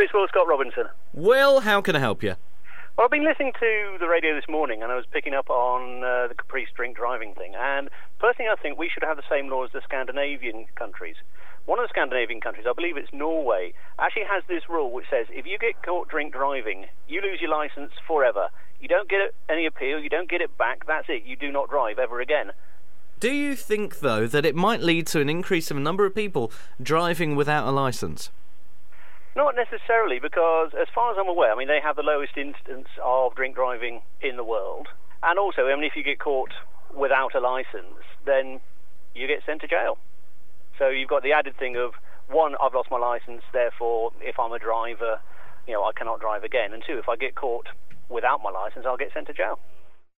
it's Will Scott Robinson. Will, how can I help you? Well, I've been listening to the radio this morning and I was picking up on the Caprice drink driving thing, and personally I think we should have the same law as the Scandinavian countries. One of the Scandinavian countries, I believe it's Norway, actually has this rule which says if you get caught drink driving, you lose your licence forever. You don't get any appeal, you don't get it back, that's it, you do not drive ever again. Do you think, though, that it might lead to an increase in the number of people driving without a licence? Not necessarily, because as far as I'm aware, I mean, they have the lowest instance of drink driving in the world. And also, I mean, if you get caught without a licence, then you get sent to jail. So you've got the added thing of, one, I've lost my licence, therefore, if I'm a driver, you know, I cannot drive again. And two, if I get caught without my licence, I'll get sent to jail.